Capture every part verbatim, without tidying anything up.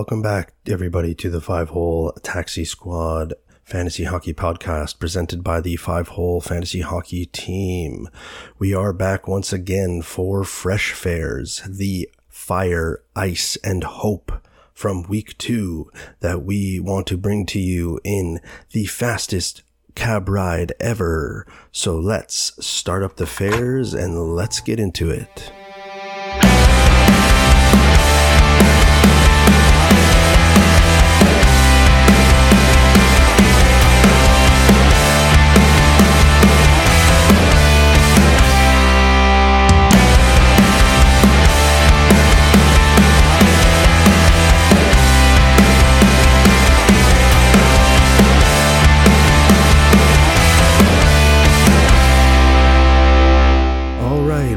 Welcome back, everybody, to the Five Hole Taxi Squad Fantasy Hockey Podcast presented by the Five Hole Fantasy Hockey Team. We are back once again for Fresh Fares, the fire, ice, and hope from week two that we want to bring to you in the fastest cab ride ever. So let's start up the fares and let's get into it.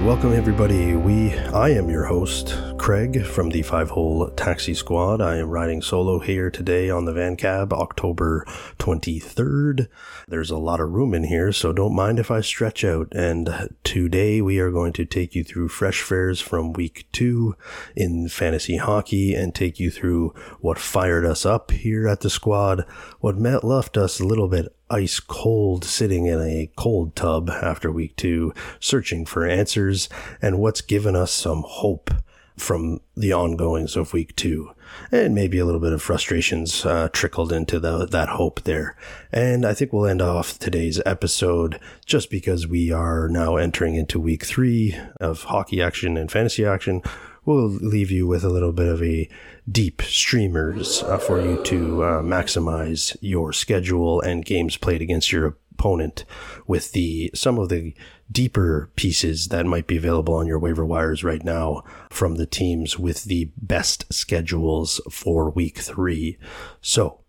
Welcome everybody, we, I am your host, Craig, from the Five Hole Taxi Squad. I am riding solo here today on the van cab, October twenty-third. There's a lot of room in here, so don't mind if I stretch out. And today we are going to take you through fresh fares from week two in fantasy hockey and take you through what fired us up here at the squad, what left us a little bit ice cold sitting in a cold tub after week two, searching for answers, and what's given us some hope from the ongoings of week two. And maybe a little bit of frustrations uh, trickled into the, that hope there. And I think we'll end off today's episode just because we are now entering into week three of hockey action and fantasy action. We'll leave you with a little bit of a deep streamers uh, for you to uh, maximize your schedule and games played against your opponent with the some of the deeper pieces that might be available on your waiver wires right now from the teams with the best schedules for week three. So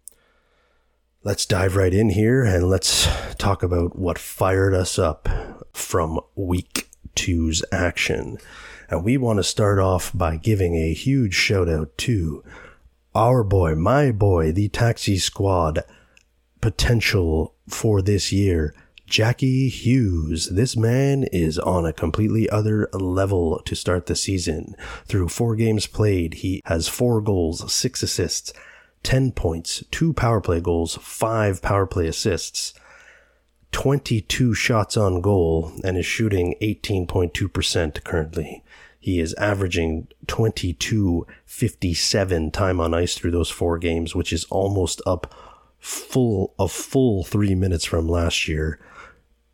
let's dive right in here and let's talk about what fired us up from week two's action. And we want to start off by giving a huge shout out to our boy, my boy, the Taxi Squad potential for this year, Jack Hughes. This man is on a completely other level to start the season. Through four games played, he has four goals, six assists, ten points, two power play goals, five power play assists, twenty-two shots on goal, and is shooting eighteen point two percent currently. He is averaging twenty-two fifty-seven time on ice through those four games, which is almost up full a full three minutes from last year,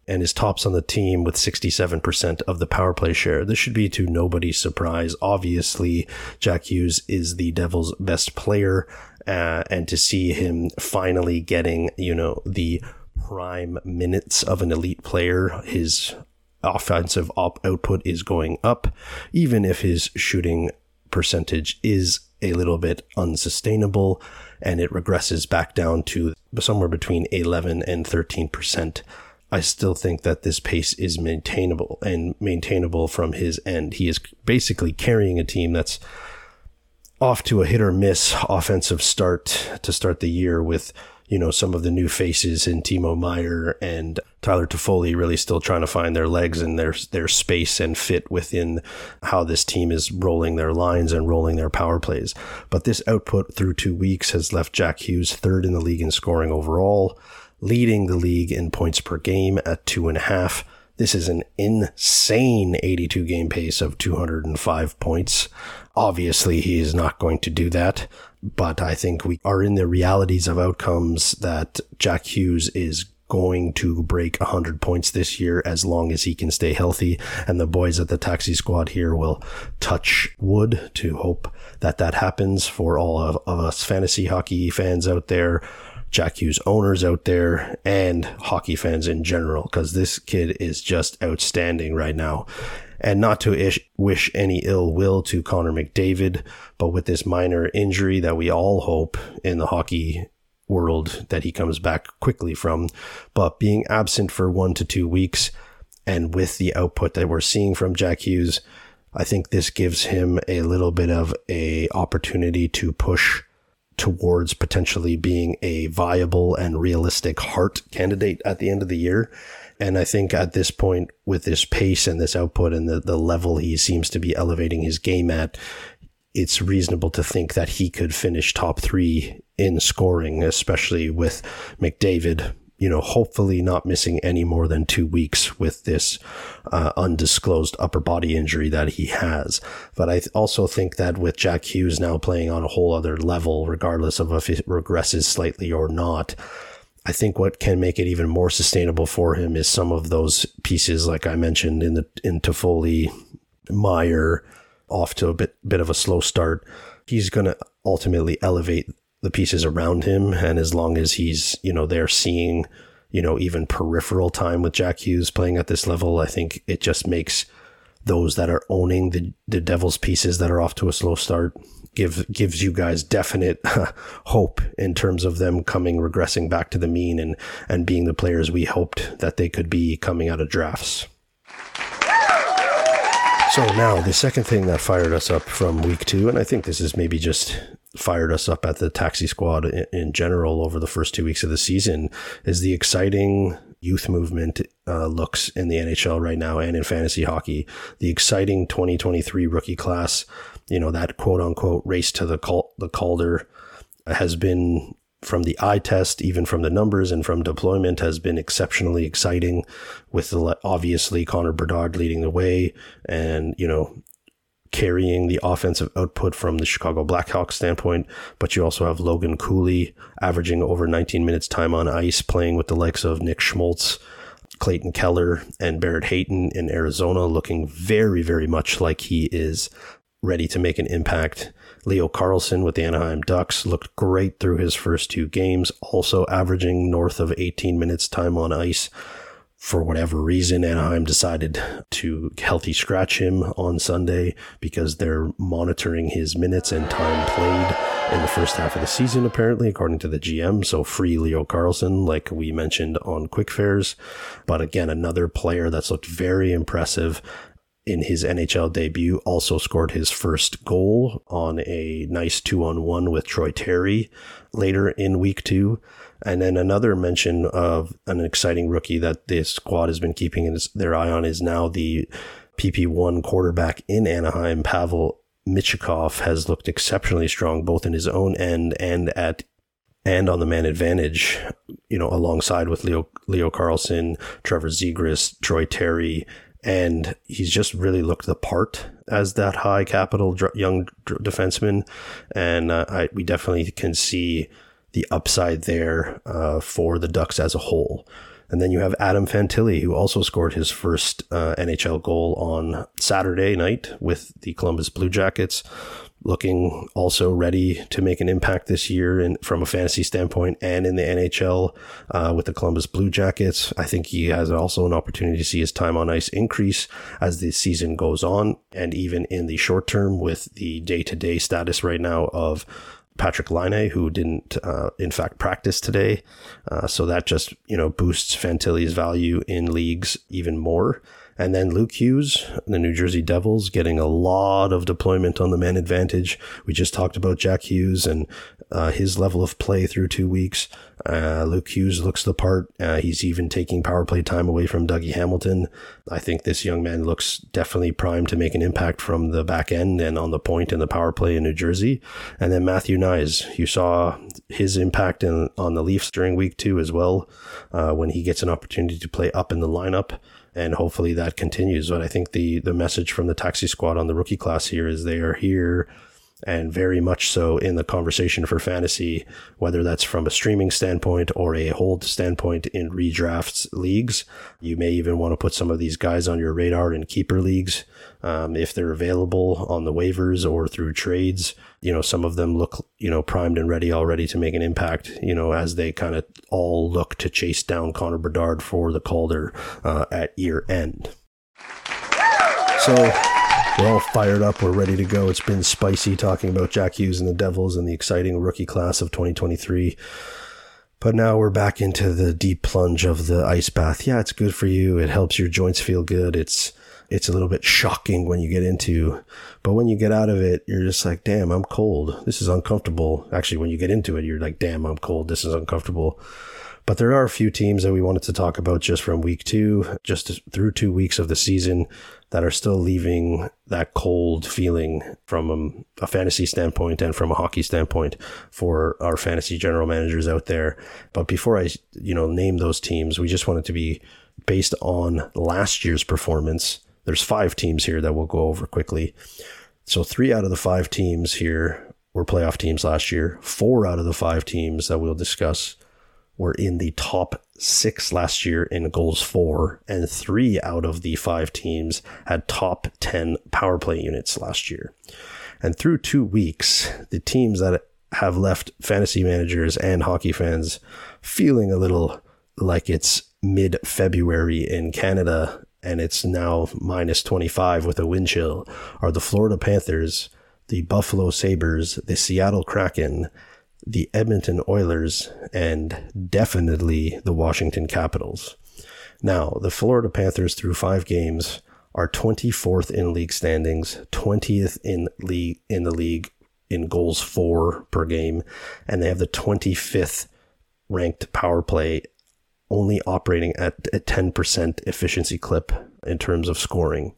and is tops on the team with sixty-seven percent of the power play share. This should be to nobody's surprise. Obviously, Jack Hughes is the Devils' best player, uh, and to see him finally getting, you know, the prime minutes of an elite player, his offensive op- output is going up, even if his shooting percentage is a little bit unsustainable and it regresses back down to somewhere between eleven and thirteen percent. I still think that this pace is maintainable and maintainable from his end. He is basically carrying a team that's off to a hit or miss offensive start to start the year with, you know, some of the new faces in Timo Meier and Tyler Toffoli really still trying to find their legs and their their space and fit within how this team is rolling their lines and rolling their power plays. But this output through two weeks has left Jack Hughes third in the league in scoring overall, leading the league in points per game at two and a half. This is an insane eighty-two game pace of two hundred five points. Obviously, he is not going to do that, but I think we are in the realities of outcomes that Jack Hughes is going to break one hundred points this year as long as he can stay healthy. And the boys at the Taxi Squad here will touch wood to hope that that happens for all of, of us fantasy hockey fans out there, Jack Hughes owners out there, and hockey fans in general, because this kid is just outstanding right now. And not to ish- wish any ill will to Connor McDavid, but with this minor injury that we all hope in the hockey world that he comes back quickly from, but being absent for one to two weeks and with the output that we're seeing from Jack Hughes, I think this gives him a little bit of a opportunity to push towards potentially being a viable and realistic Hart candidate at the end of the year. And I think at this point, with this pace and this output and the, the level he seems to be elevating his game at, it's reasonable to think that he could finish top three in scoring, especially with McDavid, you know, hopefully not missing any more than two weeks with this uh, undisclosed upper body injury that he has. But I th- also think that with Jack Hughes now playing on a whole other level, regardless of if it regresses slightly or not, I think what can make it even more sustainable for him is some of those pieces, like I mentioned, in the in Toffoli, Meier, off to a bit bit of a slow start. He's going to ultimately elevate the pieces around him, and as long as he's, you know, they're seeing, you know, even peripheral time with Jack Hughes playing at this level, I think it just makes those that are owning the the Devils pieces that are off to a slow start give gives you guys definite hope in terms of them coming regressing back to the mean and and being the players we hoped that they could be coming out of drafts. So now the second thing that fired us up from week two, and I think this is maybe just fired us up at the taxi squad in, in general over the first two weeks of the season, is the exciting youth movement uh, looks in the N H L right now and in fantasy hockey. The exciting twenty twenty-three rookie class, you know, that quote unquote race to the cal- the Calder has been, from the eye test, even from the numbers and from deployment, has been exceptionally exciting, with the, obviously Connor Bedard leading the way and, you know, carrying the offensive output from the Chicago Blackhawks standpoint. But you also have Logan Cooley averaging over nineteen minutes time on ice, playing with the likes of Nick Schmaltz, Clayton Keller, and Barrett Hayton in Arizona, looking very, very much like he is ready to make an impact. Leo Carlsson with the Anaheim Ducks looked great through his first two games, also averaging north of eighteen minutes time on ice. For whatever reason, Anaheim decided to healthy scratch him on Sunday because they're monitoring his minutes and time played in the first half of the season, apparently, according to the G M. So free Leo Carlsson, like we mentioned on Quickfares. But again, another player that's looked very impressive in his N H L debut, also scored his first goal on a nice two on one with Troy Terry later in week two. And then another mention of an exciting rookie that this squad has been keeping their eye on is now the P P one quarterback in Anaheim. Pavel Michikov has looked exceptionally strong, both in his own end and at and on the man advantage, you know, alongside with Leo Leo Carlsson, Trevor Zegras, Troy Terry. And he's just really looked the part as that high capital dr- young dr- defenseman. And uh, I, we definitely can see the upside there uh, for the Ducks as a whole. And then you have Adam Fantilli, who also scored his first uh, N H L goal on Saturday night with the Columbus Blue Jackets, looking also ready to make an impact this year in, from a fantasy standpoint and in the N H L uh, with the Columbus Blue Jackets. I think he has also an opportunity to see his time on ice increase as the season goes on, and even in the short term with the day-to-day status right now of Patrick Laine, who didn't, uh, in fact, practice today. Uh, so that just, you know, boosts Fantilli's value in leagues even more. And then Luke Hughes, the New Jersey Devils, getting a lot of deployment on the man advantage. We just talked about Jack Hughes and uh, his level of play through two weeks. Uh, Luke Hughes looks the part. Uh, he's even taking power play time away from Dougie Hamilton. I think this young man looks definitely primed to make an impact from the back end and on the point and the power play in New Jersey. And then Matthew Nyes, you saw his impact in, on the Leafs during week two as well, uh, when he gets an opportunity to play up in the lineup. And hopefully that continues. But I think the the message from the taxi squad on the rookie class here is they are here and very much so in the conversation for fantasy, whether that's from a streaming standpoint or a hold standpoint in redrafts leagues. You may even want to put some of these guys on your radar in keeper leagues um, if they're available on the waivers or through trades. You know, some of them look, you know, primed and ready already to make an impact, you know, as they kind of all look to chase down Connor Bedard for the Calder uh, at year end. So we're all fired up. We're ready to go. It's been spicy talking about Jack Hughes and the Devils and the exciting rookie class of twenty twenty-three. But now we're back into the deep plunge of the ice bath. Yeah, it's good for you. It helps your joints feel good. It's it's a little bit shocking when you get into, but when you get out of it, you're just like, damn, I'm cold. This is uncomfortable. Actually, when you get into it, you're like, damn, I'm cold. This is uncomfortable. But there are a few teams that we wanted to talk about just from week two, just through two weeks of the season, that are still leaving that cold feeling from a fantasy standpoint and from a hockey standpoint for our fantasy general managers out there. But before I, you know, name those teams, we just wanted to be based on last year's performance. There's five teams here that we'll go over quickly. So three out of the five teams here were playoff teams last year. Four out of the five teams that we'll discuss were in the top six last year in goals for, and three out of the five teams had top ten power play units last year. And through two weeks, the teams that have left fantasy managers and hockey fans feeling a little like it's mid-February in Canada and it's now minus twenty-five with a wind chill are the Florida Panthers, the Buffalo Sabres, the Seattle Kraken, the Edmonton Oilers, and definitely the Washington Capitals. Now, the Florida Panthers through five games are twenty-fourth in league standings, twentieth in league in the league in goals for per game, and they have the twenty-fifth ranked power play, only operating at a ten percent efficiency clip in terms of scoring.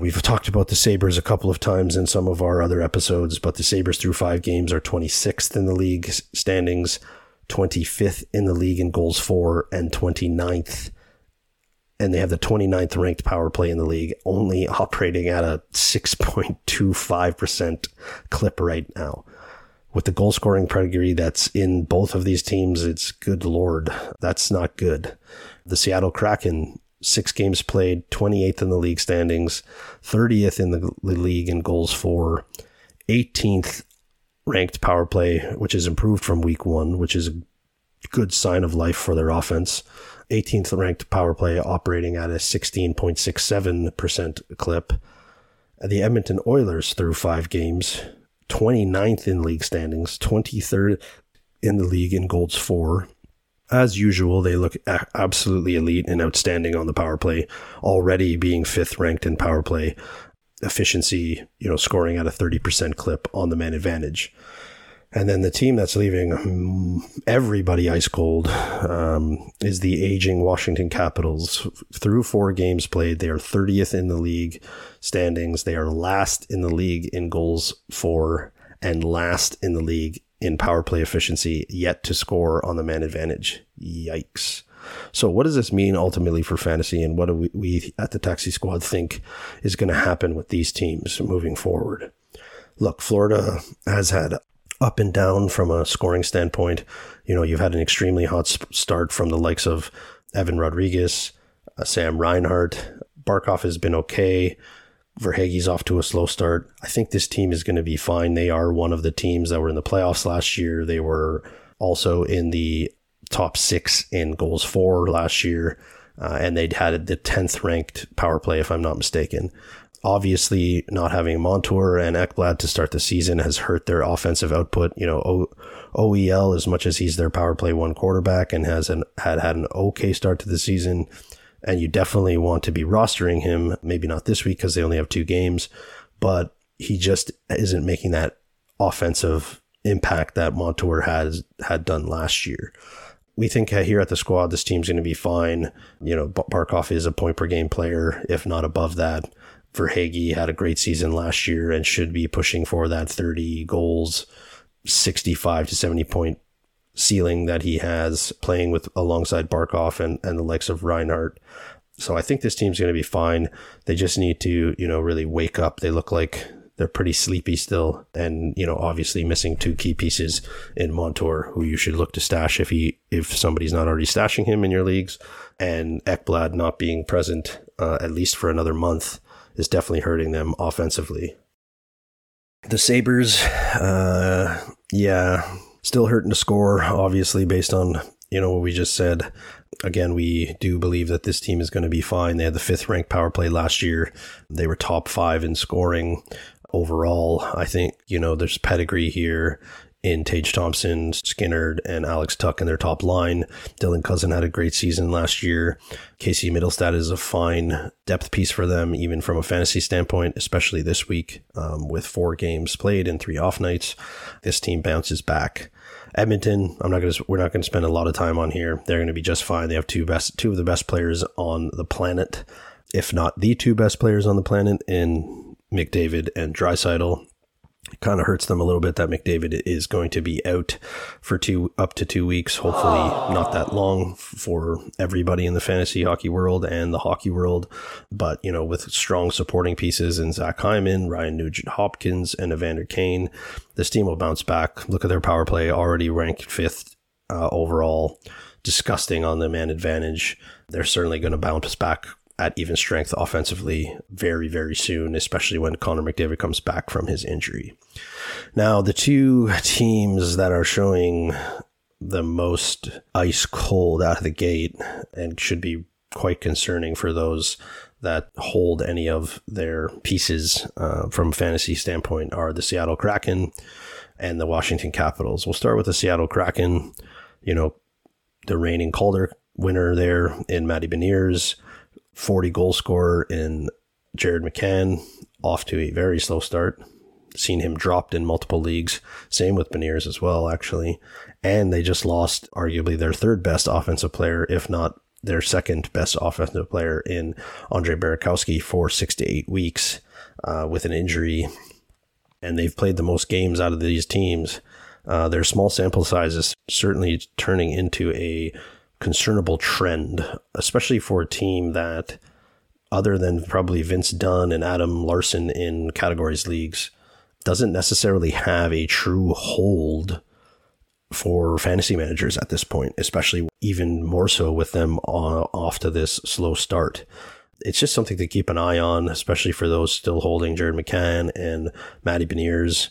We've talked about the Sabres a couple of times in some of our other episodes, but the Sabres through five games are twenty-sixth in the league standings, twenty-fifth in the league in goals for, and twenty-ninth. And they have the twenty-ninth ranked power play in the league, only operating at a six point two five percent clip right now. With the goal scoring pedigree that's in both of these teams, it's good lord, that's not good. The Seattle Kraken, six games played, twenty-eighth in the league standings, thirtieth in the league in goals for, eighteenth ranked power play, which is improved from week one, which is a good sign of life for their offense. eighteenth ranked power play operating at a sixteen point six seven percent clip. The Edmonton Oilers through five games, twenty-ninth in league standings, twenty-third in the league in goals for. As usual, they look absolutely elite and outstanding on the power play, already being fifth ranked in power play efficiency, you know, scoring at a thirty percent clip on the man advantage. And then the team that's leaving everybody ice cold um, is the aging Washington Capitals. Through four games played, they are thirtieth in the league standings. They are last in the league in goals for and last in the league in power play efficiency, yet to score on the man advantage. Yikes. So what does this mean ultimately for fantasy, and what do we, we at the Taxi Squad think is going to happen with these teams moving forward? Look, Florida has had up and down from a scoring standpoint. You know, you've had an extremely hot start from the likes of Evan Rodriguez, uh, Sam Reinhart. Barkov has been okay. Verhage's off to a slow start. I think this team is going to be fine. They are one of the teams that were in the playoffs last year. They were also in the top six in goals for last year, uh, and they'd had the tenth ranked power play, if I'm not mistaken. Obviously, not having Montour and Ekblad to start the season has hurt their offensive output. You know, o- OEL, as much as he's their power play one quarterback and has an, had had an okay start to the season, and you definitely want to be rostering him, maybe not this week because they only have two games, but he just isn't making that offensive impact that Montour has had done last year. We think here at the squad, this team's going to be fine. You know, Barkov is a point per game player, if not above that. Verhage had a great season last year and should be pushing for that thirty goals, sixty-five to seventy point ceiling that he has playing with alongside Barkov and, and the likes of Reinhardt. So I think this team's going to be fine. They just need to, you know, really wake up. They look like they're pretty sleepy still. And, you know, obviously missing two key pieces in Montour, who you should look to stash if he, if somebody's not already stashing him in your leagues, and Ekblad not being present, uh, at least for another month, is definitely hurting them offensively. The Sabres, uh, yeah, still hurting to score, obviously, based on, you know, what we just said. Again, we do believe that this team is going to be fine. They had the fifth ranked power play last year. They were top five in scoring overall. I think, you know, there's pedigree here in Tage Thompson, Skinner, and Alex Tuch in their top line. Dylan Cousin had a great season last year. Casey Middlestad is a fine depth piece for them, even from a fantasy standpoint, especially this week, um, with four games played and three off nights. This team bounces back. Edmonton, I'm not going to. We're not going to spend a lot of time on here. They're going to be just fine. They have two best, two of the best players on the planet, if not the two best players on the planet, in McDavid and Draisaitl. It kind of hurts them a little bit that McDavid is going to be out for two up to two weeks. Hopefully not that long for everybody in the fantasy hockey world and the hockey world. But, you know, with strong supporting pieces in Zach Hyman, Ryan Nugent-Hopkins, and Evander Kane, this team will bounce back. Look at their power play, already ranked fifth uh, overall. Disgusting on the man advantage. They're certainly going to bounce back at even strength offensively very, very soon, especially when Connor McDavid comes back from his injury. Now, the two teams that are showing the most ice cold out of the gate and should be quite concerning for those that hold any of their pieces uh, from a fantasy standpoint are the Seattle Kraken and the Washington Capitals. We'll start with the Seattle Kraken. You know, the reigning Calder winner there in Matty Beniers, forty goal scorer in Jared McCann, off to a very slow start. Seen him dropped in multiple leagues. Same with Beniers as well, actually. And they just lost arguably their third best offensive player, if not their second best offensive player, in Andre Burakovsky for six to eight weeks uh, with an injury. And they've played the most games out of these teams. Uh, their small sample size is certainly turning into a concernable trend, especially for a team that, other than probably Vince Dunn and Adam Larson in categories leagues, doesn't necessarily have a true hold for fantasy managers at this point, especially even more so with them off to this slow start. It's just something to keep an eye on, especially for those still holding Jared McCann and Matty Beniers.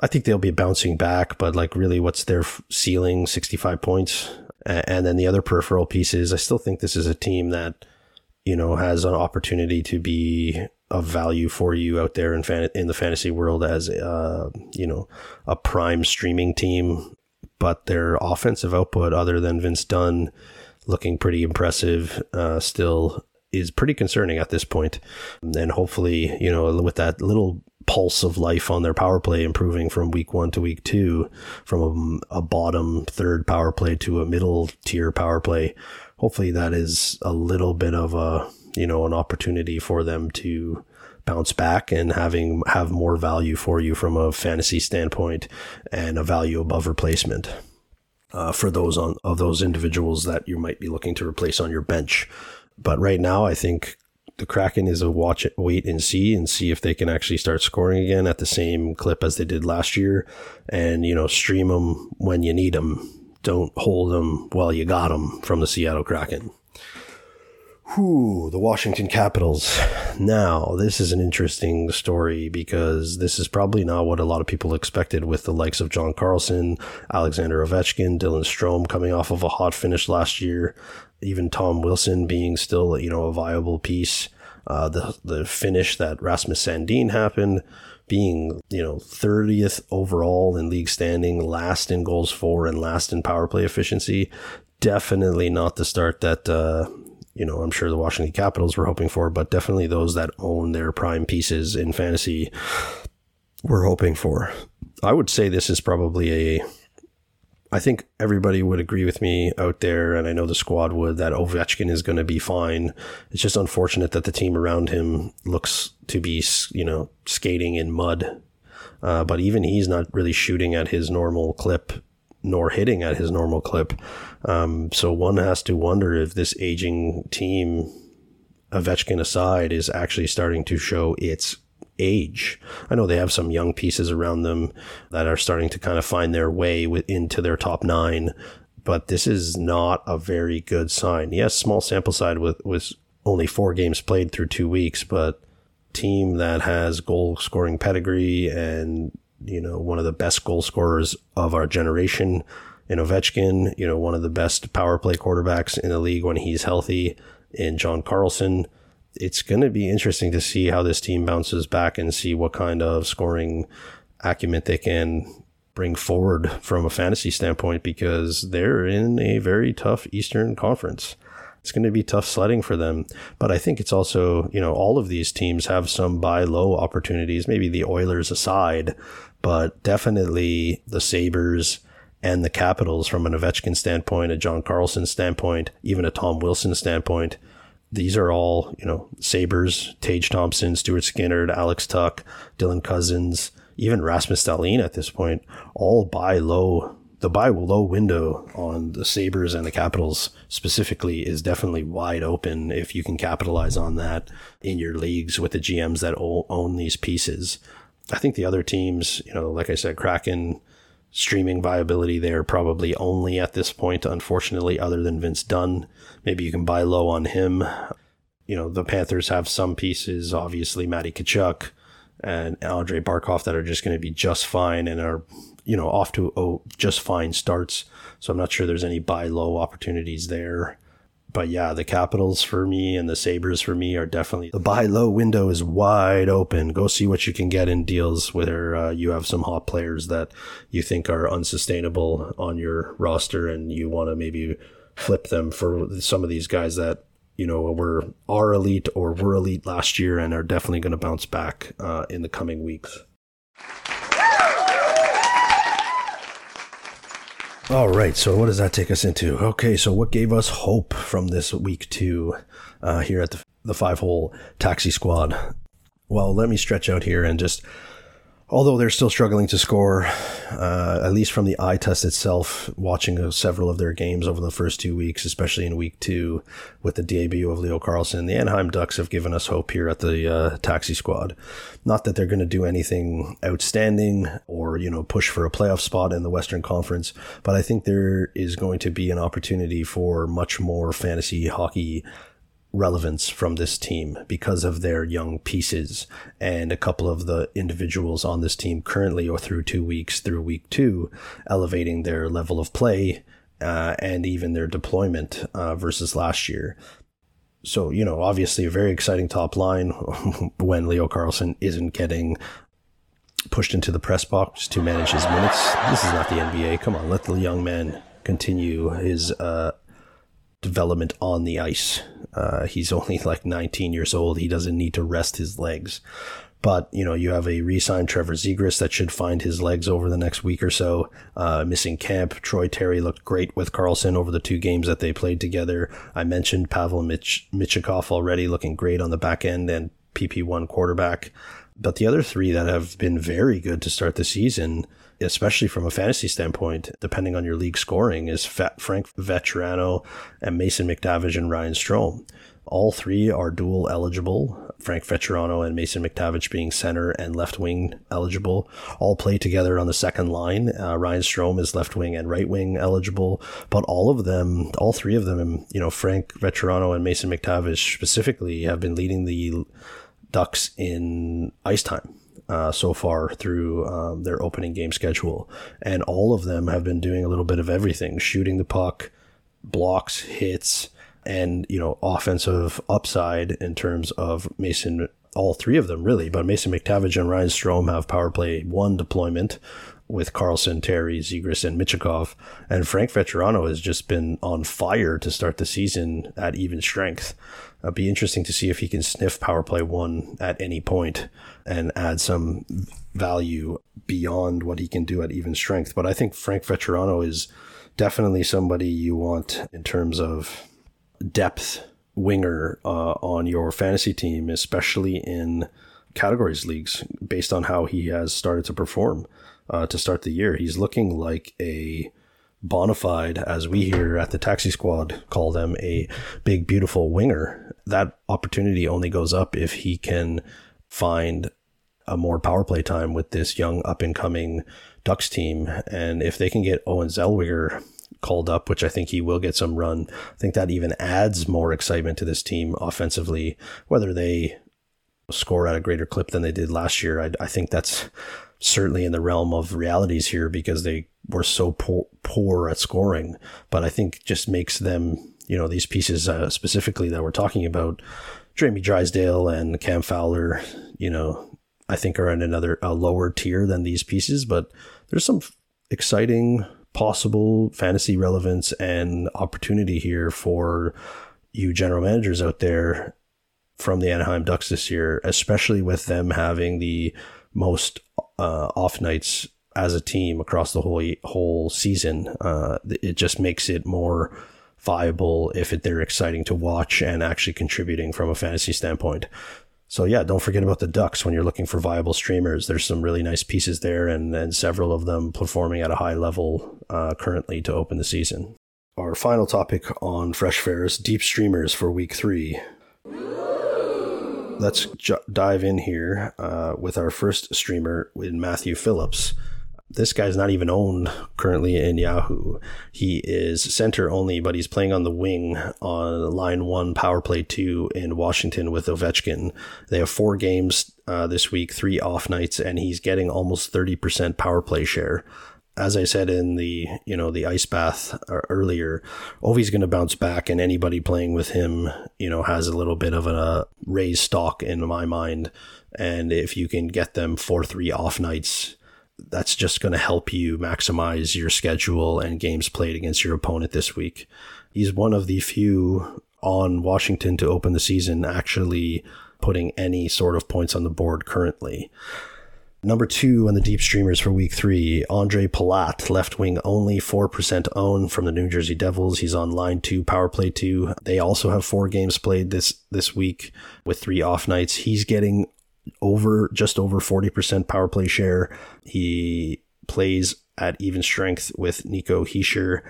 I think they'll be bouncing back, but like, really, what's their ceiling? sixty-five points? And then the other peripheral pieces, I still think this is a team that, you know, has an opportunity to be of value for you out there in fan- in the fantasy world as, uh, you know, a prime streaming team. But their offensive output, other than Vince Dunn looking pretty impressive, uh, still is pretty concerning at this point. And hopefully, you know, with that little pulse of life on their power play improving from week one to week two, from a, a bottom third power play to a middle tier power play, hopefully that is a little bit of a, you know, an opportunity for them to bounce back and having have more value for you from a fantasy standpoint and a value above replacement uh, for those on of those individuals that you might be looking to replace on your bench. But right now, I think the Kraken is a watch it, wait and see, and see if they can actually start scoring again at the same clip as they did last year. And, you know, stream them when you need them. Don't hold them while you got them from the Seattle Kraken. Whew, the Washington Capitals. Now, this is an interesting story because this is probably not what a lot of people expected, with the likes of John Carlson, Alexander Ovechkin, Dylan Strome coming off of a hot finish last year, even Tom Wilson being still, you know, a viable piece. Uh, the the finish that Rasmus Sandin happened, being, you know, thirtieth overall in league standing, last in goals for and last in power play efficiency. Definitely not the start that, uh, you know, I'm sure the Washington Capitals were hoping for, but definitely those that own their prime pieces in fantasy were hoping for. I would say this is probably a... I think everybody would agree with me out there, and I know the squad would, that Ovechkin is going to be fine. It's just unfortunate that the team around him looks to be, you know, skating in mud. Uh, but even he's not really shooting at his normal clip, nor hitting at his normal clip. Um, so one has to wonder if this aging team, Ovechkin aside, is actually starting to show its age. I know they have some young pieces around them that are starting to kind of find their way with, into their top nine, but this is not a very good sign. Yes, small sample size with, with only four games played through two weeks, but team that has goal scoring pedigree and, you know, one of the best goal scorers of our generation in Ovechkin, you know, one of the best power play quarterbacks in the league when he's healthy in John Carlson. It's going to be interesting to see how this team bounces back and see what kind of scoring acumen they can bring forward from a fantasy standpoint, because they're in a very tough Eastern Conference. It's going to be tough sledding for them. But I think it's also, you know, all of these teams have some buy low opportunities, maybe the Oilers aside, but definitely the Sabres and the Capitals from an Ovechkin standpoint, a John Carlson standpoint, even a Tom Wilson standpoint. These are all, you know, Sabres, Tage Thompson, Stuart Skinner, Alex Tuch, Dylan Cousins, even Rasmus Dahlin at this point, all buy low. The buy low window on the Sabres and the Capitals specifically is definitely wide open if you can capitalize on that in your leagues with the G Ms that own these pieces. I think the other teams, you know, like I said, Kraken, streaming viability there probably only at this point, unfortunately, other than Vince Dunn. Maybe you can buy low on him. You know, the Panthers have some pieces, obviously Matty Tkachuk and Andre Barkov, that are just going to be just fine and are, you know, off to oh, just fine starts. So I'm not sure there's any buy low opportunities there. But yeah, the Capitals for me and the Sabres for me are definitely, the buy low window is wide open. Go see what you can get in deals where uh, you have some hot players that you think are unsustainable on your roster and you want to maybe flip them for some of these guys that, you know, were are elite or were elite last year and are definitely going to bounce back uh, in the coming weeks. All right, so what does that take us into? Okay, so what gave us hope from this week two uh, here at the, the Five Hole Taxi Squad? Well, let me stretch out here and just, although they're still struggling to score, uh, at least from the eye test itself, watching uh, several of their games over the first two weeks, especially in week two with the debut of Leo Carlsson, the Anaheim Ducks have given us hope here at the uh, Taxi Squad. Not that they're going to do anything outstanding or, you know, push for a playoff spot in the Western Conference, but I think there is going to be an opportunity for much more fantasy hockey relevance from this team because of their young pieces, and a couple of the individuals on this team currently or through two weeks through week two elevating their level of play uh, and even their deployment uh, versus last year. So, you know, obviously a very exciting top line when Leo Carlsson isn't getting pushed into the press box to manage his minutes. This is not the N B A. Come on, let the young man continue his uh development on the ice. Uh, he's only like nineteen years old. He doesn't need to rest his legs. But, you know, you have a re-signed Trevor Zegras that should find his legs over the next week or so. Uh, missing camp. Troy Terry looked great with Carlsson over the two games that they played together. I mentioned Pavel Mich- Michikov already looking great on the back end and P P one quarterback. But the other three that have been very good to start the season, especially from a fantasy standpoint, depending on your league scoring, is Fat Frank Vatrano and Mason McTavish and Ryan Strome. All three are dual eligible. Frank Vatrano and Mason McTavish being center and left wing eligible. All play together on the second line. Uh, Ryan Strome is left wing and right wing eligible. But all of them, all three of them, you know, Frank Vatrano and Mason McTavish specifically, have been leading the Ducks in ice time uh, so far through um, their opening game schedule. And all of them have been doing a little bit of everything, shooting the puck, blocks, hits, and, you know, offensive upside in terms of Mason, all three of them really, but Mason McTavish and Ryan Strome have power play one deployment with Carlsson, Terry, Zegras, and Michikov. And Frank Vatrano has just been on fire to start the season at even strength. It'll be interesting to see if he can sniff power play one at any point and add some value beyond what he can do at even strength. But I think Frank Vatrano is definitely somebody you want in terms of depth winger uh, on your fantasy team, especially in categories leagues, based on how he has started to perform uh, to start the year. He's looking like a bona fide, as we here at the Taxi Squad call them, a big, beautiful winger. That opportunity only goes up if he can find a more power play time with this young up and coming Ducks team. And if they can get Owen Zellweger called up, which I think he will get some run, I think that even adds more excitement to this team offensively. Whether they score at a greater clip than they did last year, I, I think that's certainly in the realm of realities here, because they were so poor, poor at scoring. But I think just makes them, you know, these pieces uh, specifically that we're talking about, Jamie Drysdale and Cam Fowler, you know, I think are in another a lower tier than these pieces. But there's some exciting possible fantasy relevance and opportunity here for you general managers out there from the Anaheim Ducks this year, especially with them having the most uh, off nights as a team across the whole whole season. Uh, it just makes it more viable if it, they're exciting to watch and actually contributing from a fantasy standpoint. So yeah, don't forget about the Ducks when you're looking for viable streamers. There's some really nice pieces there, and, and several of them performing at a high level uh, currently to open the season. Our final topic on Fresh Fares, deep streamers for week three. Let's ju- dive in here uh, with our first streamer in Matthew Phillips. This guy's not even owned currently in Yahoo. He is center only, but he's playing on the wing on line one, power play two in Washington with Ovechkin. They have four games uh, this week, three off nights, and he's getting almost thirty percent power play share. As I said in the, you know, the ice bath earlier, Ovi's going to bounce back, and anybody playing with him, you know, has a little bit of a raised stock in my mind. And if you can get them for three off nights, that's just going to help you maximize your schedule and games played against your opponent this week. He's one of the few on Washington to open the season actually putting any sort of points on the board currently. Number two on the deep streamers for week three, Andre Palat, left wing only, four percent owned from the New Jersey Devils. He's on line two, power play two. They also have four games played this, this week with three off nights. He's getting over just over forty percent power play share. He plays at even strength with Nico Hischier,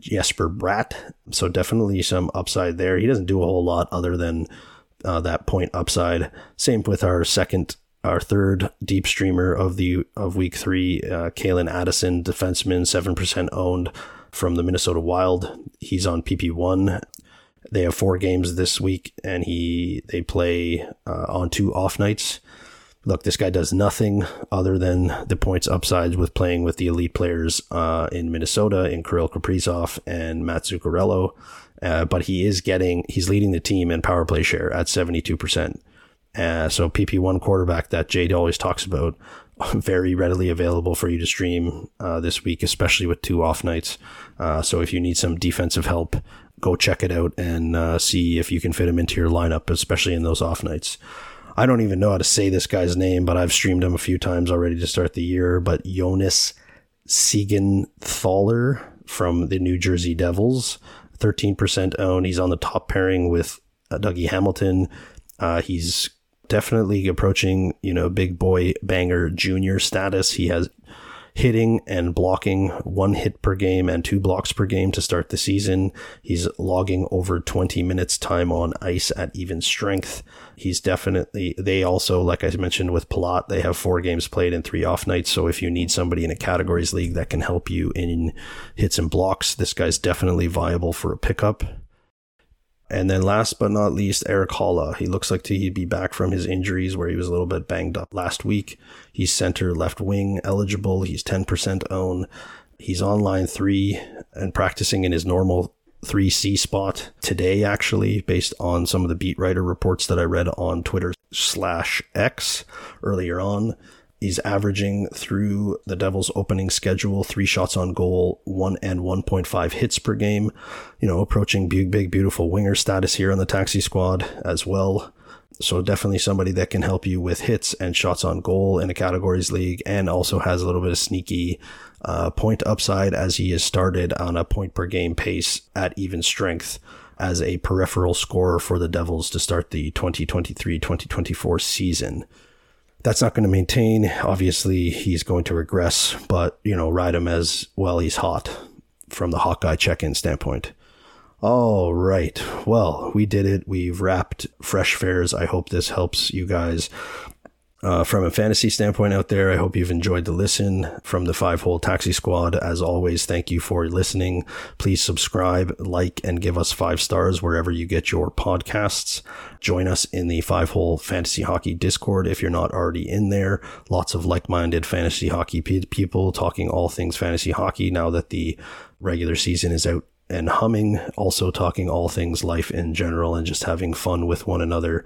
Jesper Bratt. So definitely some upside there. He doesn't do a whole lot other than uh, that point upside. Same with our second, our third deep streamer of the of week three, uh, Kalen Addison, defenseman, seven percent owned from the Minnesota Wild. He's on P P one. They have four games this week, and he they play uh, on two off nights. Look, this guy does nothing other than the points upsides with playing with the elite players uh, in Minnesota, in Kirill Kaprizov and Matt Zuccarello. Uh, but he is getting, he's leading the team in power play share at seventy-two percent. Uh, so P P one quarterback that Jade always talks about, very readily available for you to stream uh, this week, especially with two off nights. Uh, so if you need some defensive help, go check it out and uh, see if you can fit him into your lineup, especially in those off nights. I don't even know how to say this guy's name, but I've streamed him a few times already to start the year. But Jonas Siegenthaler from the New Jersey Devils, thirteen percent owned. He's on the top pairing with uh, Dougie Hamilton. Uh, he's definitely approaching, you know, big boy banger junior status. He has hitting and blocking, one hit per game and two blocks per game to start the season. He's logging over twenty minutes time on ice at even strength. He's definitely, they also, like I mentioned with Palat, they have four games played and three off nights. So if you need somebody in a categories league that can help you in hits and blocks, this guy's definitely viable for a pickup. And then last but not least, Eric Holla. He looks like he'd be back from his injuries where he was a little bit banged up last week. He's center left wing eligible. He's ten percent own. He's on line three and practicing in his normal three C spot today, actually, based on some of the beat writer reports that I read on Twitter slash X earlier on. He's averaging through the Devils' opening schedule, three shots on goal, one and one point five hits per game. You know, approaching big, big, beautiful winger status here on the taxi squad as well. So definitely somebody that can help you with hits and shots on goal in a categories league, and also has a little bit of sneaky uh, point upside as he is started on a point per game pace at even strength as a peripheral scorer for the Devils to start the twenty twenty-three twenty twenty-four season. That's not going to maintain. Obviously, he's going to regress, but, you know, ride him as well. He's hot from the Hawkeye check-in standpoint. All right. Well, we did it. We've wrapped Fresh Fares. I hope this helps you guys uh, from a fantasy standpoint out there. I hope you've enjoyed the listen from the Five Hole Taxi Squad. As always, thank you for listening. Please subscribe, like, and give us five stars wherever you get your podcasts. Join us in the Five Hole Fantasy Hockey Discord if you're not already in there. Lots of like-minded fantasy hockey pe- people talking all things fantasy hockey now that the regular season is out and humming. Also talking all things life in general and just having fun with one another.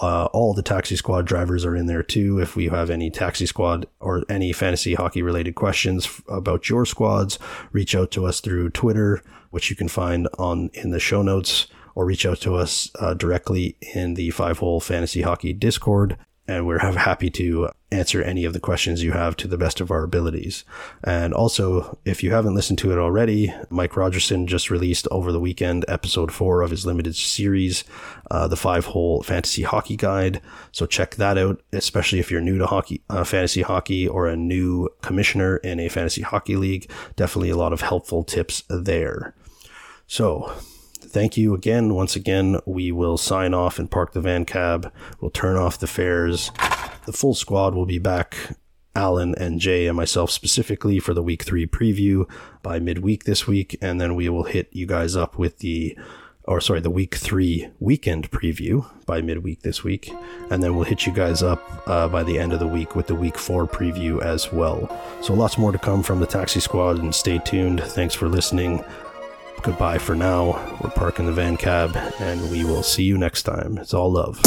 Uh, all the Taxi Squad drivers are in there too. If you have any Taxi Squad or any fantasy hockey related questions f- about your squads, reach out to us through Twitter, which you can find on in the show notes, or reach out to us uh, directly in the Five Hole Fantasy Hockey Discord. and we're happy to answer any of the questions you have to the best of our abilities. And also, if you haven't listened to it already, Mike Rogerson just released over the weekend episode four of his limited series, uh, the Five Hole Fantasy Hockey Guide. So check that out, especially if you're new to hockey, uh, fantasy hockey, or a new commissioner in a fantasy hockey league. Definitely a lot of helpful tips there. So thank you again. Once again, we will sign off and park the van cab. We'll turn off the fares. The full squad will be back, Alan and Jay and myself specifically, for the week three preview by midweek this week. And then we will hit you guys up with the, or sorry, the week three weekend preview by midweek this week. And then we'll hit you guys up uh, by the end of the week with the week four preview as well. So lots more to come from the taxi squad, and stay tuned. Thanks for listening. Goodbye for now. We're parking the van cab, and we will see you next time. It's all love.